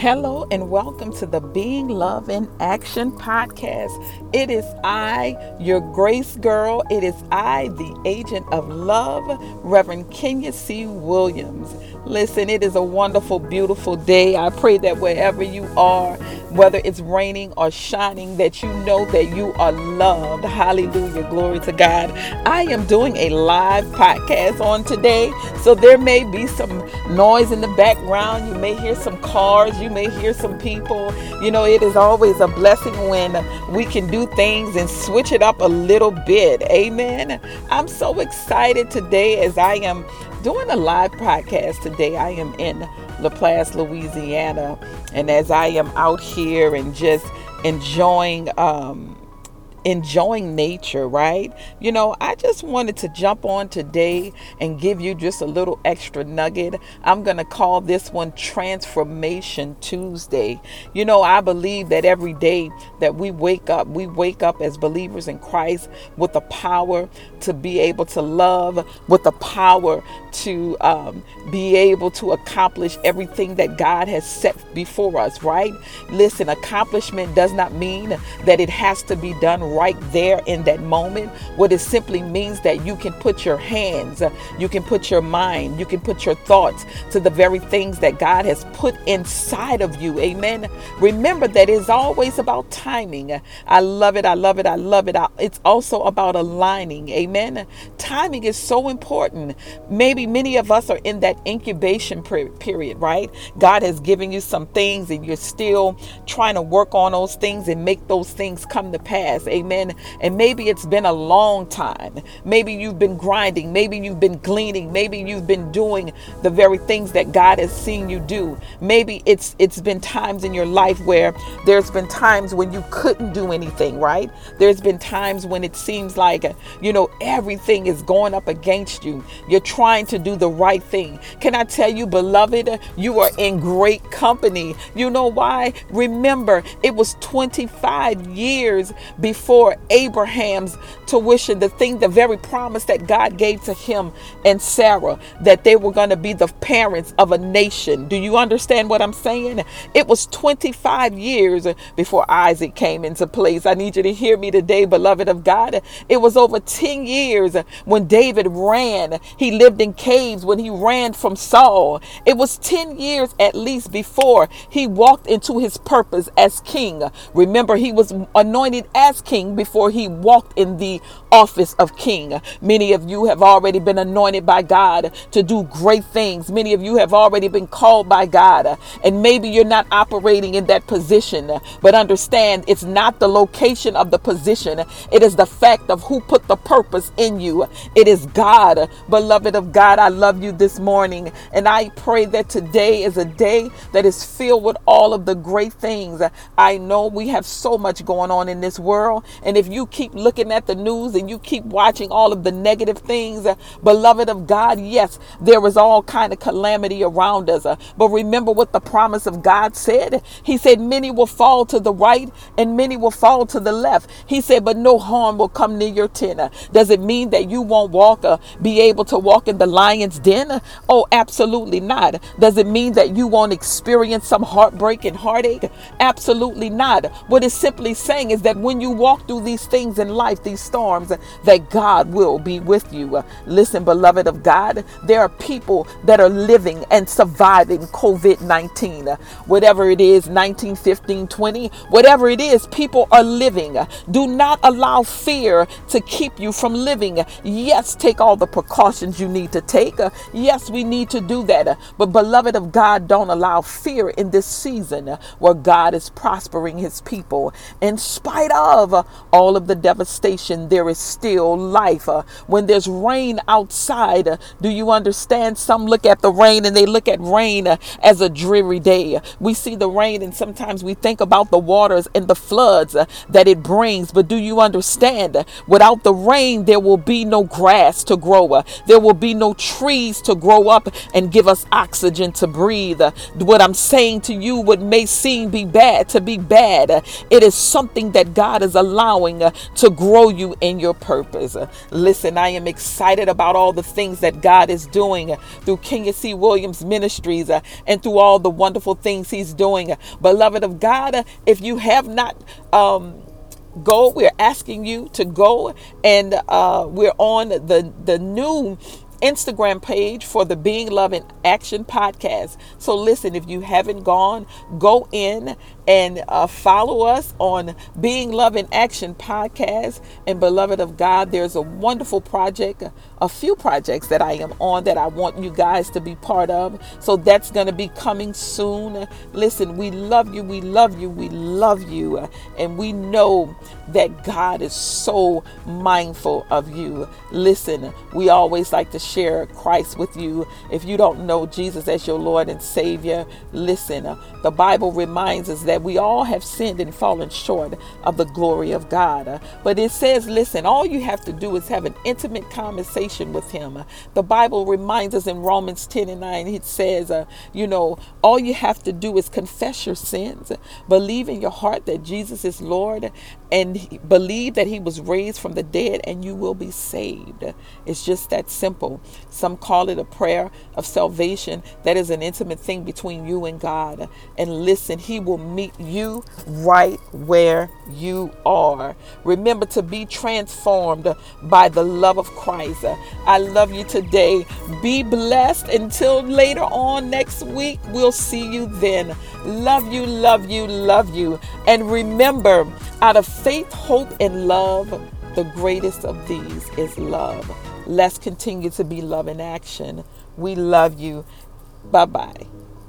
Hello and welcome to the Being Love in Action podcast. It is I, your grace girl. It is I, the agent of love, Reverend Kenya C. Williams. Listen, it is a wonderful, beautiful day. I pray that wherever you are, whether it's raining or shining, that you know that you are loved. Hallelujah. Glory to God. I am doing a live podcast on today, so there may be some noise in the background. You may hear some cars. You may hear some people. You know, it is always a blessing when we can do things and switch it up a little bit. Amen. I'm so excited today as I am doing a live podcast today. I am in Laplace, Louisiana, and as I am out here and just enjoying nature, right? You know, I just wanted to jump on today and give you just a little extra nugget. I'm going to call this one Transformation Tuesday. You know, I believe that every day that we wake up as believers in Christ with the power to be able to love, with the power to be able to accomplish everything that God has set before us, right? Listen, accomplishment does not mean that it has to be done right there in that moment. What it simply means that you can put your hands, you can put your mind, you can put your thoughts to the very things that God has put inside of you. Amen. Remember that it's always about timing. I love it. I love it. I love it. It's also about aligning. Amen. Timing is so important. Maybe many of us are in that incubation period, right? God has given you some things and you're still trying to work on those things and make those things come to pass. Amen. And maybe it's been a long time. Maybe you've been grinding. Maybe you've been gleaning. Maybe you've been doing the very things that God has seen you do. Maybe it's been times in your life where there's been times when you couldn't do anything, right? There's been times when it seems like, you know, everything is going up against you. You're trying to do the right thing. Can I tell you, beloved, you are in great company. You know why? Remember, it was 25 years before Abraham's tuition, the very promise that God gave to him and Sarah, that they were going to be the parents of a nation. Do you understand what I'm saying? It was 25 years before Isaac came into place. I need you to hear me today, beloved of God. It was over 10 years when David ran. He lived in caves when he ran from Saul. It was 10 years at least before he walked into his purpose as king. Remember, he was anointed as king before he walked in the office of king. Many of you have already been anointed by God to do great things. Many of you have already been called by God, and maybe you're not operating in that position, but understand it's not the location of the position. It is the fact of who put the purpose in you. It is God. Beloved of God, I love you this morning, and I pray that today is a day that is filled with all of the great things. I know we have so much going on in this world, and if you keep looking at the news and you keep watching all of the negative things, beloved of God, yes, there is all kind of calamity around us, but remember what the promise of God said. He said many will fall to the right and many will fall to the left. He said, but no harm will come near your tent. Does it mean that you won't walk or be able to walk in the lion's den? Oh, absolutely not. Does it mean that you won't experience some heartbreak and heartache? Absolutely not. What it's simply saying is that when you walk through these things in life, these storms, that God will be with you. Listen, beloved of God, there are people that are living and surviving COVID-19. Whatever it is, 19, 15, 20, whatever it is, people are living. Do not allow fear to keep you from living. Yes, take all the precautions you need to take. Yes, we need to do that. But beloved of God, don't allow fear in this season where God is prospering his people. In spite of all of the devastation, there is still life. When there's rain outside, do you understand? Some look at the rain and they look at rain as a dreary day. We see the rain and sometimes we think about the waters and the floods that it brings. But do you understand? Without the rain, there will be no grass to grow. There will be no trees to grow up and give us oxygen to breathe. What I'm saying to you, what may seem be bad, it is something that God is allowing allowing to grow you in your purpose. Listen, I am excited about all the things that God is doing through King C. Williams Ministries and through all the wonderful things he's doing. Beloved of God, if you have not go, we're asking you to go, and we're on the new Instagram page for the Being Love in Action podcast. So listen, if you haven't gone, go in and follow us on Being Love in Action podcast. And beloved of God, there's a wonderful project, a few projects that I am on that I want you guys to be part of. So that's going to be coming soon. Listen, we love you. We love you. We love you. And we know that God is so mindful of you. Listen, we always like to share Christ with you. If you don't know Jesus as your Lord and Savior, listen, the Bible reminds us that we all have sinned and fallen short of the glory of God. But it says, listen, all you have to do is have an intimate conversation with him. The Bible reminds us in Romans 10:9, it says, all you have to do is confess your sins, believe in your heart that Jesus is Lord, and believe that he was raised from the dead, and you will be saved. It's just that simple. Some call it a prayer of salvation. That is an intimate thing between you and God. And listen, he will meet you right where you are. Remember to be transformed by the love of Christ. I love you today. Be blessed until later on next week. We'll see you then. Love you, love you, love you. And remember, out of faith, hope, and love, the greatest of these is love. Let's continue to be love in action. We love you. Bye-bye.